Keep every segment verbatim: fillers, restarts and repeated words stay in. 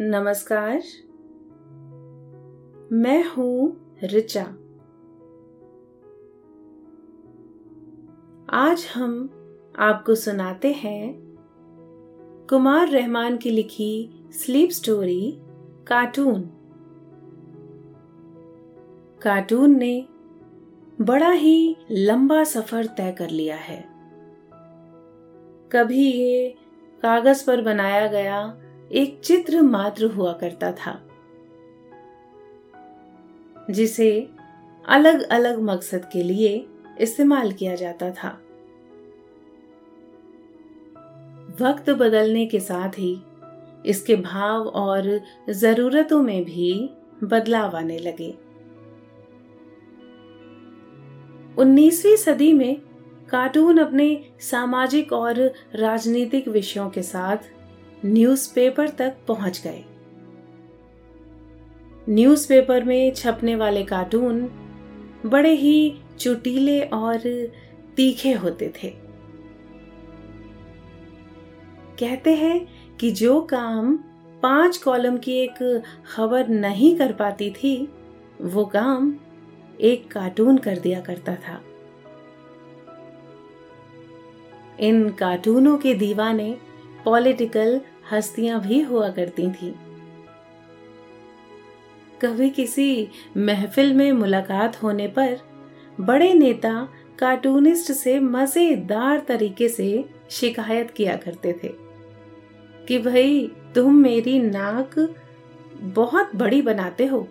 नमस्कार, मैं हूं रिचा। आज हम आपको सुनाते हैं कुमार रहमान की लिखी स्लीप स्टोरी कार्टून। कार्टून ने बड़ा ही लंबा सफर तय कर लिया है। कभी ये कागज पर बनाया गया एक चित्र मात्र हुआ करता था, जिसे अलग अलग मकसद के लिए इस्तेमाल किया जाता था। वक्त बदलने के साथ ही इसके भाव और जरूरतों में भी बदलाव आने लगे। उन्नीसवीं सदी में कार्टून अपने सामाजिक और राजनीतिक विषयों के साथ न्यूज़पेपर तक पहुंच गए। न्यूज़पेपर में छपने वाले कार्टून बड़े ही चुटीले और तीखे होते थे। कहते हैं कि जो काम पांच कॉलम की एक खबर नहीं कर पाती थी, वो काम एक कार्टून कर दिया करता था। इन कार्टूनों के दीवाने पॉलिटिकल हस्तियां भी हुआ करती थी। कभी किसी महफिल में मुलाकात होने पर बड़े नेता कार्टूनिस्ट से मजेदार तरीके से शिकायत किया करते थे कि भाई तुम मेरी नाक बहुत बड़ी बनाते हो,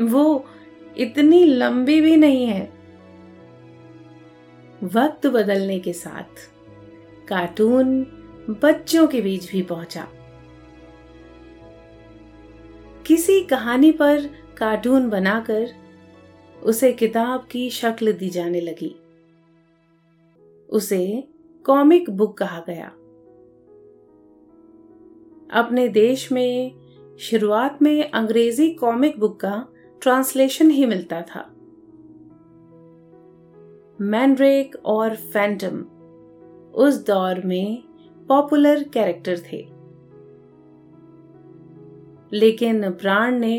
वो इतनी लंबी भी नहीं है। वक्त बदलने के साथ कार्टून बच्चों के बीच भी पहुंचा। किसी कहानी पर कार्टून बनाकर उसे किताब की शक्ल दी जाने लगी। उसे कॉमिक बुक कहा गया। अपने देश में शुरुआत में अंग्रेजी कॉमिक बुक का ट्रांसलेशन ही मिलता था। मैंड्रेक और फैंटम उस दौर में पॉपुलर कैरेक्टर थे, लेकिन प्राण ने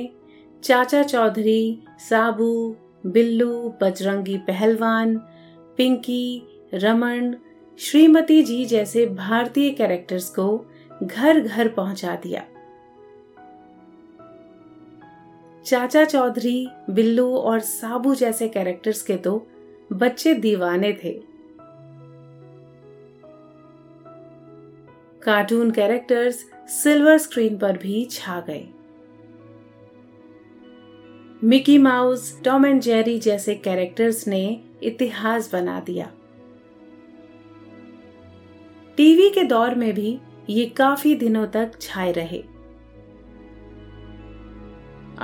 चाचा चौधरी, साबू, बिल्लू, बजरंगी पहलवान, पिंकी, रमन, श्रीमती जी जैसे भारतीय कैरेक्टर्स को घर घर पहुंचा दिया। चाचा चौधरी, बिल्लू और साबू जैसे कैरेक्टर्स के तो बच्चे दीवाने थे। कार्टून कैरेक्टर्स सिल्वर स्क्रीन पर भी छा गए। Mickey Mouse, Tom and Jerry जैसे कैरेक्टर्स ने इतिहास बना दिया। टीवी के दौर में भी ये काफी दिनों तक छाए रहे।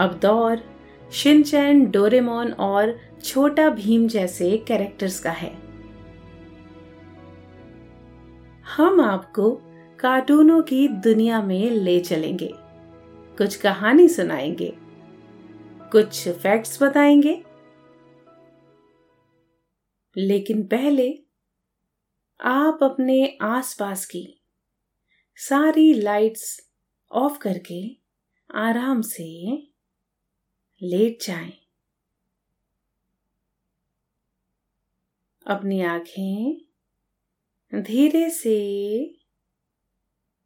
अब दौर शिनचैन, डोरेमोन और छोटा भीम जैसे कैरेक्टर्स का है। हम आपको कार्टूनों की दुनिया में ले चलेंगे, कुछ कहानी सुनाएंगे, कुछ फैक्ट्स बताएंगे, लेकिन पहले आप अपने आसपास की सारी लाइट्स ऑफ करके आराम से लेट जाएं। अपनी आंखें धीरे से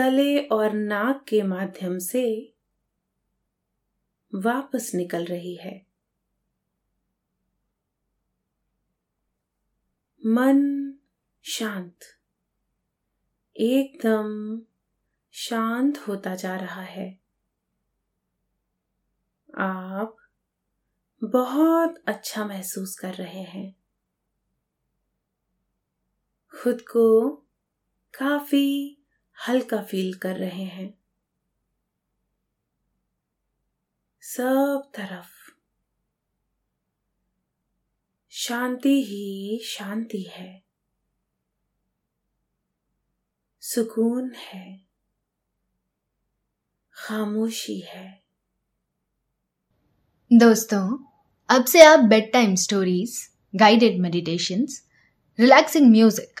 गले और नाक के माध्यम से वापस निकल रही है। मन शांत, एकदम शांत होता जा रहा है। आप बहुत अच्छा महसूस कर रहे हैं, खुद को काफी हल्का फील कर रहे हैं। सब तरफ शांति ही शांति है, सुकून है, खामोशी है। दोस्तों, अब से आप bed time stories, guided meditations, relaxing music,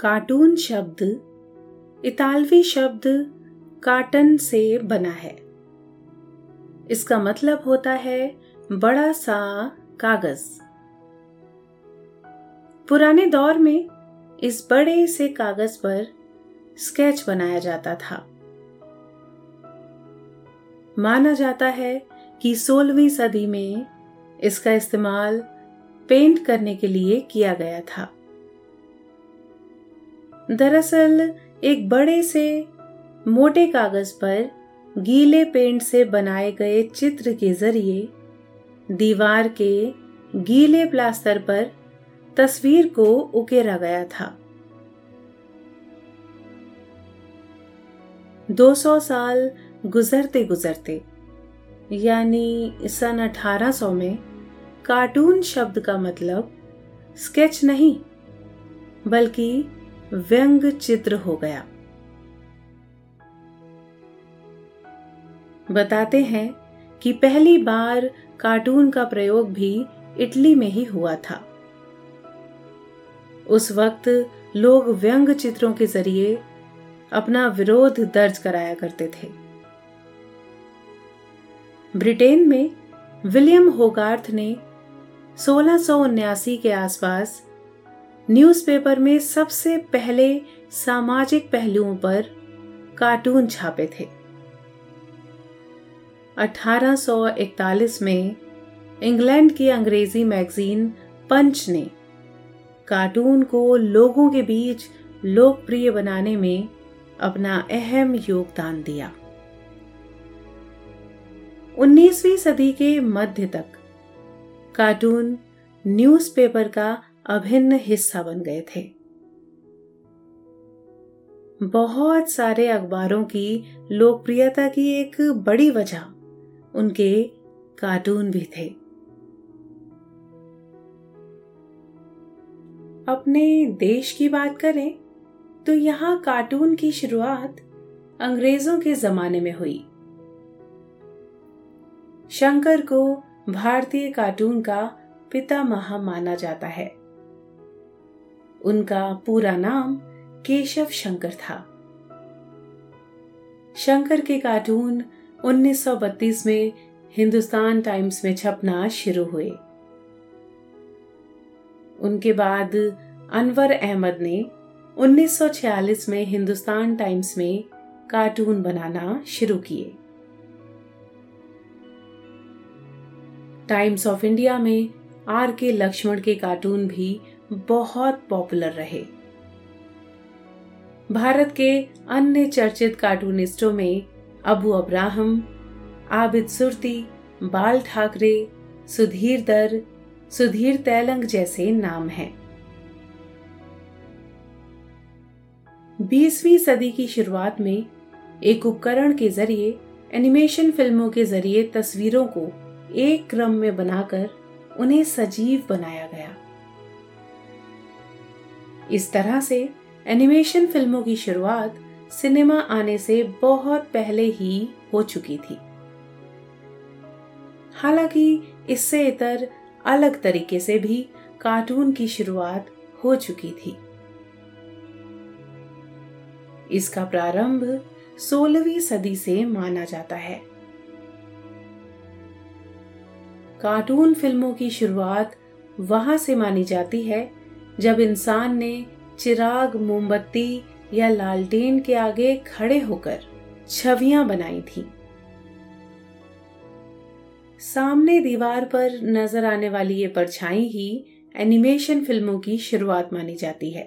cartoon शब्द इतालवी शब्द कार्टन से बना है। इसका मतलब होता है बड़ा सा कागज। पुराने दौर में इस बड़े से कागज पर स्केच बनाया जाता था। माना जाता है कि सोलहवीं सदी में इसका इस्तेमाल पेंट करने के लिए किया गया था। दरअसल एक बड़े से मोटे कागज पर गीले पेंट से बनाए गए चित्र के जरिए दीवार के गीले प्लास्टर पर तस्वीर को उकेरा गया था। दो सौ साल गुजरते गुजरते यानी सन अठारह सौ में कार्टून शब्द का मतलब स्केच नहीं बल्कि व्यंग चित्र हो गया। बताते हैं कि पहली बार कार्टून का प्रयोग भी इटली में ही हुआ था। उस वक्त लोग व्यंग चित्रों के जरिए अपना विरोध दर्ज कराया करते थे। ब्रिटेन में विलियम होगार्थ ने सोलह सौ उन्यासी के आसपास न्यूज़पेपर में सबसे पहले सामाजिक पहलुओं पर कार्टून छापे थे। अठारह सौ इकतालीस में इंग्लैंड की अंग्रेजी मैगजीन पंच ने कार्टून को लोगों के बीच लोकप्रिय बनाने में अपना अहम योगदान दिया। उन्नीसवीं सदी के मध्य तक कार्टून न्यूज़पेपर का अभिन्न हिस्सा बन गए थे। बहुत सारे अखबारों की लोकप्रियता की एक बड़ी वजह उनके कार्टून भी थे। अपने देश की बात करें तो यहाँ कार्टून की शुरुआत अंग्रेजों के जमाने में हुई। शंकर को भारतीय कार्टून का पितामह माना जाता है। उनका पूरा नाम केशव शंकर था। शंकर के कार्टून उन्नीस सौ बत्तीस में हिंदुस्तान टाइम्स में छपना शुरू हुए। उनके बाद अनवर अहमद ने उन्नीस सौ छियालीस में हिंदुस्तान टाइम्स में कार्टून बनाना शुरू किए। टाइम्स ऑफ इंडिया में आर के लक्ष्मण के कार्टून भी बहुत पॉपुलर रहे। भारत के अन्य चर्चित कार्टूनिस्टों में अबू अब्राहम, आबिद सुरती, बाल ठाकरे, सुधीर दर, सुधीर तैलंग जैसे नाम हैं। बीसवीं सदी की शुरुआत में एक उपकरण के जरिए एनिमेशन फिल्मों के जरिए तस्वीरों को एक क्रम में बनाकर उन्हें सजीव बनाया गया। इस तरह से एनिमेशन फिल्मों की शुरुआत सिनेमा आने से बहुत पहले ही हो चुकी थी। हालांकि इससे इतर अलग तरीके से भी कार्टून की शुरुआत हो चुकी थी। इसका प्रारंभ सोलहवीं सदी से माना जाता है। कार्टून फिल्मों की शुरुआत वहां से मानी जाती है जब इंसान ने चिराग, मोमबत्ती या लालटेन के आगे खड़े होकर छवियां बनाई थी। सामने दीवार पर नजर आने वाली ये परछाई ही एनिमेशन फिल्मों की शुरुआत मानी जाती है।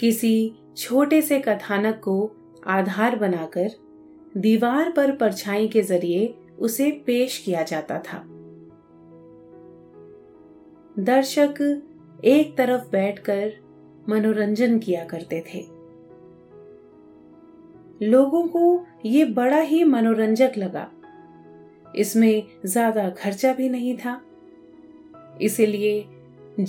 किसी छोटे से कथानक को आधार बनाकर दीवार पर परछाई के जरिए उसे पेश किया जाता था। दर्शक एक तरफ बैठकर मनोरंजन किया करते थे। लोगों को ये बड़ा ही मनोरंजक लगा। इसमें ज्यादा खर्चा भी नहीं था, इसलिए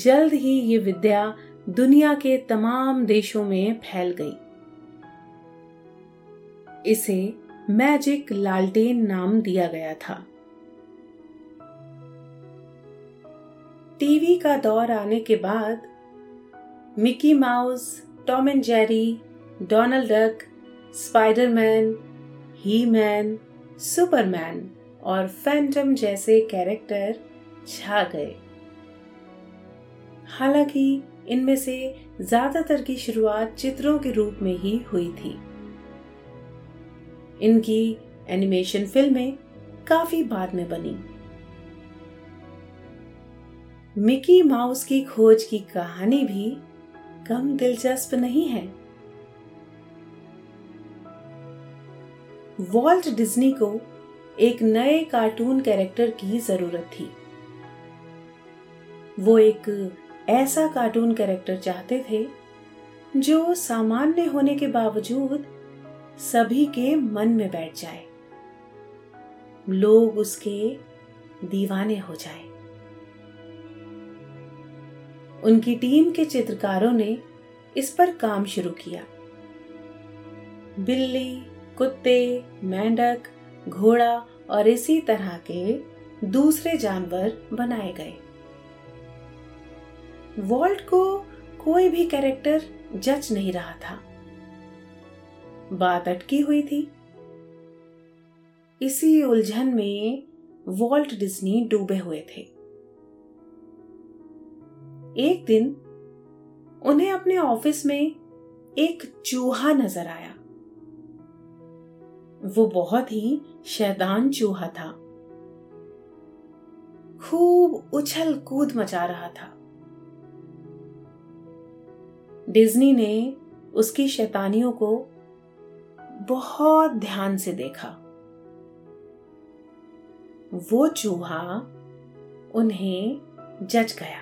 जल्द ही ये विद्या दुनिया के तमाम देशों में फैल गई। इसे मैजिक लालटेन नाम दिया गया था। टीवी का दौर आने के बाद Mickey Mouse, Tom and Jerry, Donald Duck, Spiderman, He Man, Superman और फैंटम जैसे कैरेक्टर छा गए। हालांकि इनमें से ज्यादातर की शुरुआत चित्रों के रूप में ही हुई थी। इनकी एनिमेशन फिल्में काफी बाद में बनी। मिकी माउस की खोज की कहानी भी कम दिलचस्प नहीं है। वॉल्ट डिज्नी को एक नए कार्टून कैरेक्टर की जरूरत थी। वो एक ऐसा कार्टून कैरेक्टर चाहते थे जो सामान्य होने के बावजूद सभी के मन में बैठ जाए, लोग उसके दीवाने हो जाए। उनकी टीम के चित्रकारों ने इस पर काम शुरू किया। बिल्ली, कुत्ते, मेंढक, घोड़ा और इसी तरह के दूसरे जानवर बनाए गए। वॉल्ट को कोई भी कैरेक्टर जच नहीं रहा था, बात अटकी हुई थी। इसी उलझन में वॉल्ट डिज्नी डूबे हुए थे। एक दिन उन्हें अपने ऑफिस में एक चूहा नजर आया। वो बहुत ही शैतान चूहा था। खूब उछल कूद मचा रहा था। डिज्नी ने उसकी शैतानियों को बहुत ध्यान से देखा। वो चूहा उन्हें जच गया।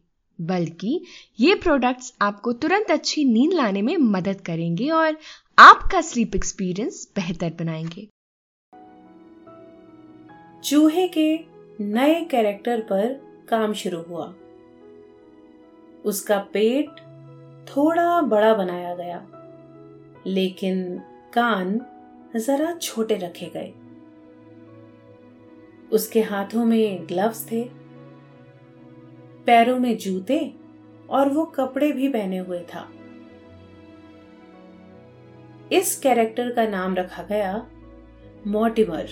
बल्कि ये प्रोडक्ट्स आपको तुरंत अच्छी नींद लाने में मदद करेंगे और आपका स्लीप एक्सपीरियंस बेहतर बनाएंगे। चूहे के नए कैरेक्टर पर काम शुरू हुआ। उसका पेट थोड़ा बड़ा बनाया गया, लेकिन कान जरा छोटे रखे गए। उसके हाथों में ग्लव्स थे, पैरों में जूते और वो कपड़े भी पहने हुए था। इस कैरेक्टर का नाम रखा गया मोर्टिमर।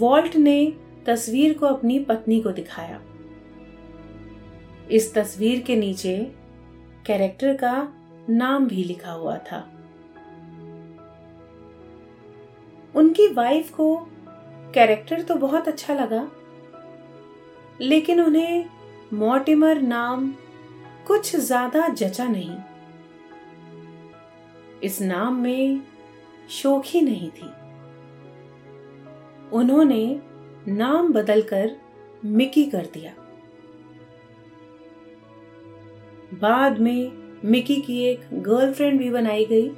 वॉल्ट ने तस्वीर को अपनी पत्नी को दिखाया। इस तस्वीर के नीचे कैरेक्टर का नाम भी लिखा हुआ था। उनकी वाइफ को कैरेक्टर तो बहुत अच्छा लगा, लेकिन उन्हें मोर्टिमर नाम कुछ ज्यादा जचा नहीं। इस नाम में शोखी नहीं थी। उन्होंने नाम बदलकर मिकी कर दिया। बाद में मिकी की एक गर्लफ्रेंड भी बनाई गई।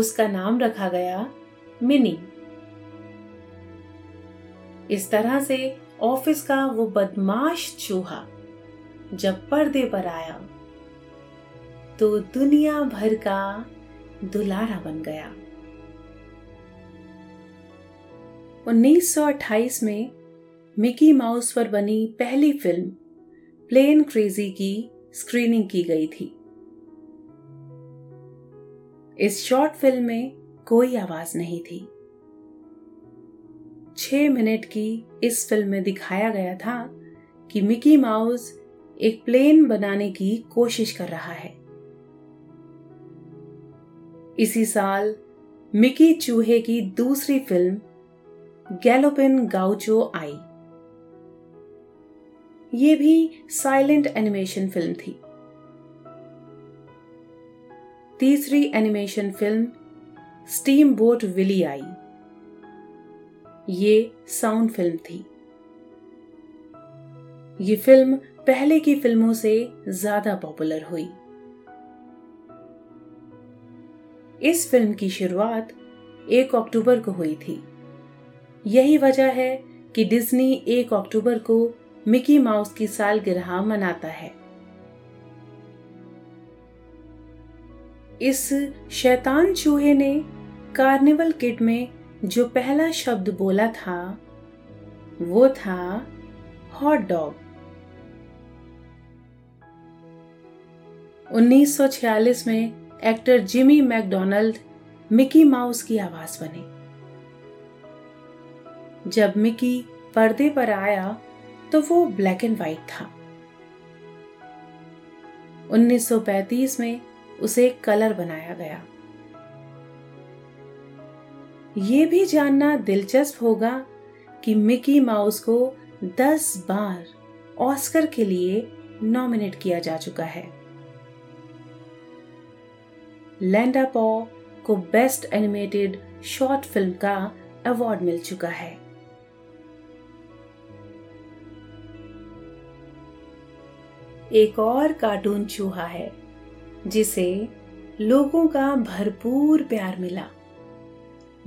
उसका नाम रखा गया मिनी। इस तरह से ऑफिस का वो बदमाश चूहा जब पर्दे पर आया तो दुनिया भर का दुलारा बन गया। उन्नीस सौ अट्ठाईस में मिकी माउस पर बनी पहली फिल्म प्लेन क्रेजी की स्क्रीनिंग की गई थी। इस शॉर्ट फिल्म में कोई आवाज नहीं थी। छह मिनट की इस फिल्म में दिखाया गया था कि मिकी माउस एक प्लेन बनाने की कोशिश कर रहा है। इसी साल मिकी चूहे की दूसरी फिल्म गैलोपिन गाउचो आई। ये भी साइलेंट एनिमेशन फिल्म थी। तीसरी animation film Steamboat Willie आई। ये साउंड फिल्म थी। ये फिल्म पहले की फिल्मों से ज्यादा पॉपुलर हुई। इस फिल्म की शुरुआत एक अक्टूबर को हुई थी। यही वजह है कि डिज्नी एक अक्टूबर को मिकी माउस की सालगिरह मनाता है। इस शैतान चूहे ने कार्निवल किड में जो पहला शब्द बोला था वो था हॉट डॉग। उन्नीस सौ छियालीस में actor Jimmy MacDonald Mickey Mouse की आवाज बने। जब मिकी पर्दे पर आया तो वो ब्लैक एंड व्हाइट था। उन्नीस सौ पैंतीस में उसे कलर बनाया गया। ये भी जानना दिलचस्प होगा कि मिकी माउस को दस बार ऑस्कर के लिए नॉमिनेट किया जा चुका है। लैंडा पॉ को बेस्ट एनिमेटेड शॉर्ट फिल्म का अवार्ड मिल चुका है। एक और कार्टून चूहा है जिसे लोगों का भरपूर प्यार मिला।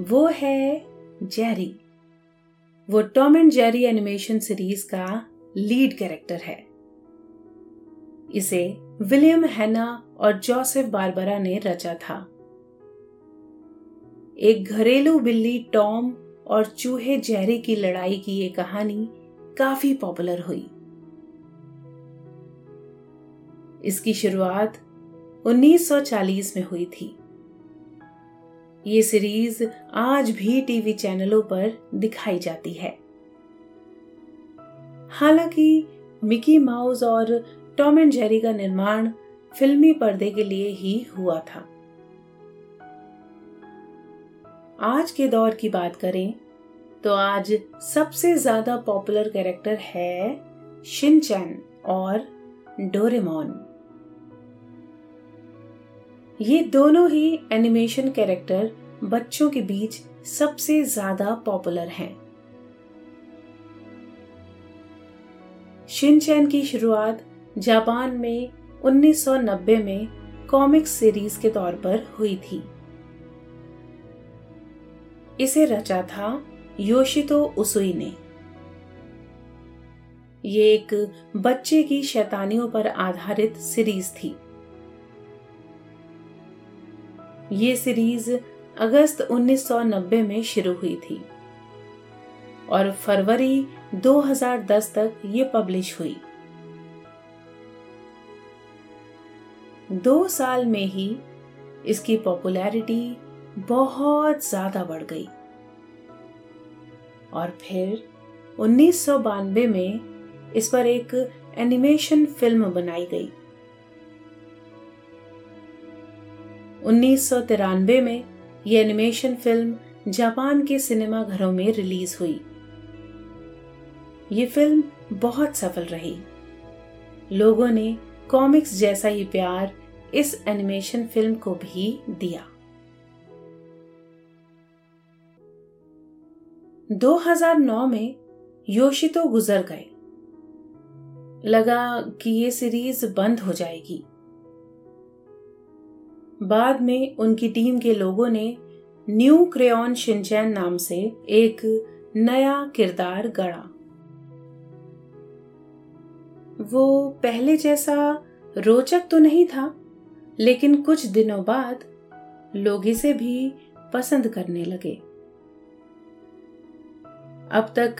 वो है जेरी। वो Tom and Jerry animation series का लीड कैरेक्टर है। इसे विलियम हैना और जॉसेफ बार्बरा ने रचा था। एक घरेलू बिल्ली टॉम और चूहे जेरी की लड़ाई की ये कहानी काफी पॉपुलर हुई। इसकी शुरुआत उन्नीस सौ चालीस में हुई थी। ये सीरीज आज भी टीवी चैनलों पर दिखाई जाती है। हालांकि मिकी माउस और टॉम एंड जेरी का निर्माण फिल्मी पर्दे के लिए ही हुआ था। आज के दौर की बात करें तो आज सबसे ज्यादा पॉपुलर कैरेक्टर है शिनचैन और डोरेमोन। ये दोनों ही एनिमेशन कैरेक्टर बच्चों के बीच सबसे ज्यादा पॉपुलर हैं। शिनचैन की शुरुआत जापान में उन्नीस सौ नब्बे में कॉमिक्स सीरीज के तौर पर हुई थी। इसे रचा था योशितो उसुई ने। ये एक बच्चे की शैतानियों पर आधारित सीरीज थी। ये सीरीज अगस्त उन्नीस सौ नब्बे में शुरू हुई थी और फरवरी दो हज़ार दस तक ये पब्लिश हुई। दो साल में ही इसकी पॉपुलैरिटी बहुत ज्यादा बढ़ गई और फिर उन्नीस सौ बानवे में इस पर एक एनिमेशन फिल्म बनाई गई। उन्नीस सौ तिरानवे में यह एनिमेशन फिल्म जापान के सिनेमा घरों में रिलीज हुई। ये फिल्म बहुत सफल रही। लोगों ने कॉमिक्स जैसा ही प्यार इस एनिमेशन फिल्म को भी दिया। दो हज़ार नौ में योशितो गुजर गए। लगा कि ये सीरीज बंद हो जाएगी। बाद में उनकी टीम के लोगों ने न्यू क्रेयॉन शिनचैन नाम से एक नया किरदार गढ़ा। वो पहले जैसा रोचक तो नहीं था, लेकिन कुछ दिनों बाद लोग इसे भी पसंद करने लगे। अब तक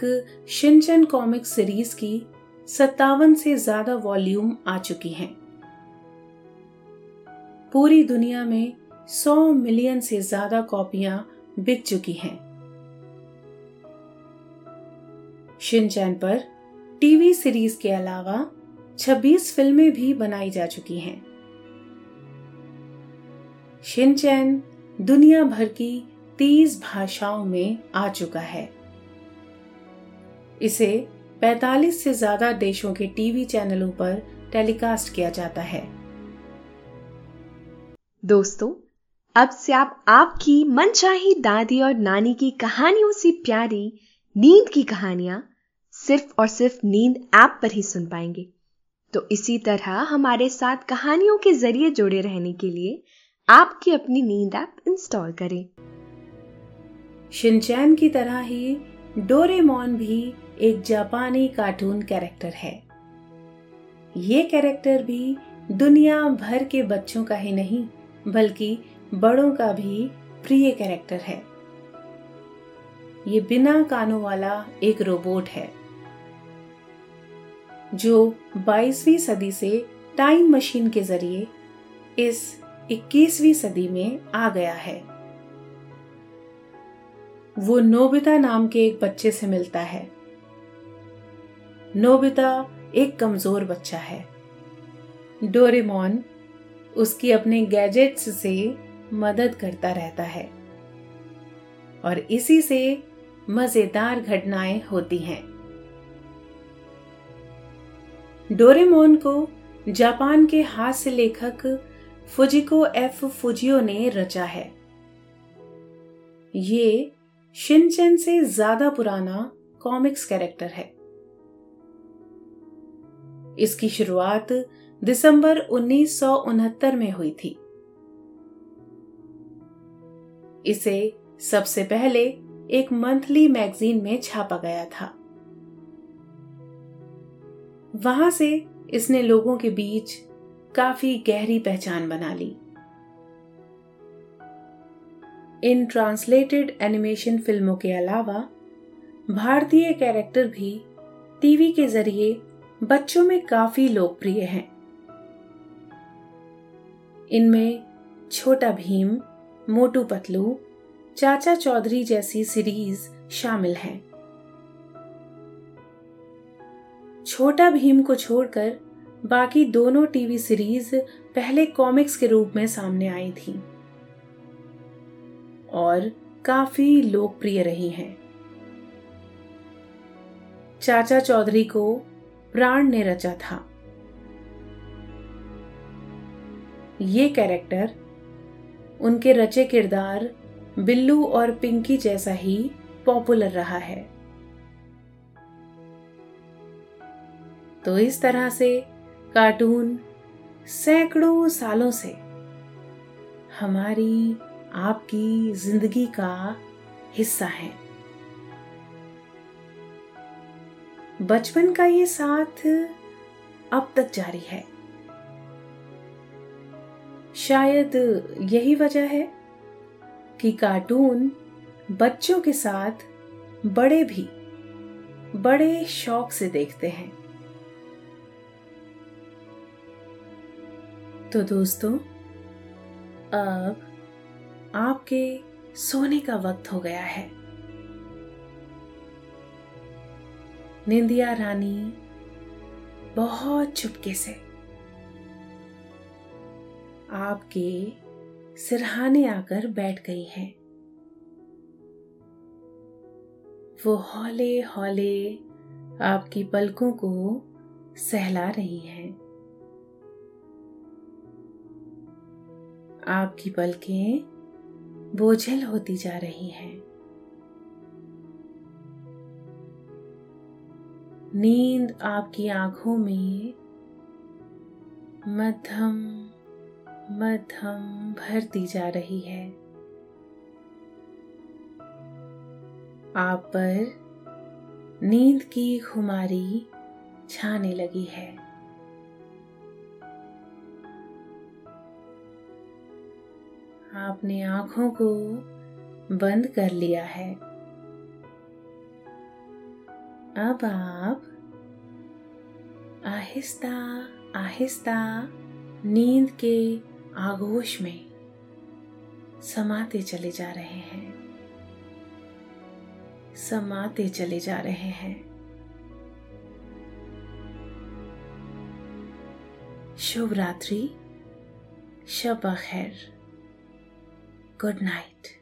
शिनचैन कॉमिक सीरीज की सत्तावन से ज्यादा वॉल्यूम आ चुकी हैं। पूरी दुनिया में सौ मिलियन से ज्यादा कॉपियां बिक चुकी हैं। शिनचैन पर टीवी सीरीज के अलावा छब्बीस फिल्में भी बनाई जा चुकी हैं। शिनचैन दुनिया भर की तीस भाषाओं में आ चुका है। इसे पैंतालीस से ज्यादा देशों के टीवी चैनलों पर टेलीकास्ट किया जाता है। दोस्तों, अब से आप आपकी मनचाही दादी और नानी की कहानियों से प्यारी नींद की कहानियां सिर्फ और सिर्फ नींद ऐप पर ही सुन पाएंगे। तो इसी तरह हमारे साथ कहानियों के जरिए जुड़े रहने के लिए आपकी अपनी नींद ऐप इंस्टॉल करें। शिनचैन की तरह ही डोरेमोन भी एक जापानी कार्टून कैरेक्टर है। ये कैरेक्टर भी दुनिया भर के बच्चों का ही नहीं बल्कि बड़ों का भी प्रिय कैरेक्टर है। ये बिना कानों वाला एक रोबोट है जो बाईसवीं सदी से टाइम मशीन के जरिए इस इक्कीसवीं सदी में आ गया है। वो नोबिता नाम के एक बच्चे से मिलता है। नोबिता एक कमजोर बच्चा है। डोरेमोन उसकी अपने गैजेट्स से मदद करता रहता है और इसी से मजेदार घटनाएं होती हैं। डोरेमोन को जापान के हास्य लेखक फुजिको एफ फुजियो ने रचा है। ये शिनचैन से ज्यादा पुराना कॉमिक्स कैरेक्टर है। इसकी शुरुआत दिसंबर उन्नीस सौ उनहत्तर में हुई थी। इसे सबसे पहले एक मंथली मैगजीन में छापा गया था। वहां से इसने लोगों के बीच काफी गहरी पहचान बना ली। इन ट्रांसलेटेड एनिमेशन फिल्मों के अलावा भारतीय कैरेक्टर भी टीवी के जरिए बच्चों में काफी लोकप्रिय हैं। इनमें छोटा भीम, मोटू पतलू, चाचा चौधरी जैसी सीरीज शामिल हैं। छोटा भीम को छोड़कर बाकी दोनों टीवी सीरीज पहले कॉमिक्स के रूप में सामने आई थी और काफी लोकप्रिय रही हैं। चाचा चौधरी को प्राण ने रचा था। ये कैरेक्टर उनके रचे किरदार बिल्लू और पिंकी जैसा ही पॉपुलर रहा है। तो इस तरह से कार्टून सैकड़ों सालों से हमारी आपकी जिंदगी का हिस्सा हैं। बचपन का ये साथ अब तक जारी है। शायद यही वजह है कि कार्टून बच्चों के साथ बड़े भी बड़े शौक से देखते हैं। तो दोस्तों, अब आपके सोने का वक्त हो गया है। निंदिया रानी बहुत चुपके से आपके सिरहाने आकर बैठ गई है। वो हौले हौले आपकी पलकों को सहला रही हैं। आपकी पलकें बोझल होती जा रही हैं। नींद आपकी आंखों में मध्यम मध्यम भरती जा रही है। आप पर नींद की खुमारी छाने लगी है। आपने आंखों को बंद कर लिया है। अब आप आहिस्ता आहिस्ता नींद के आगोश में समाते चले जा रहे हैं, समाते चले जा रहे हैं। शुभ रात्रि, शब खैर, गुड नाइट।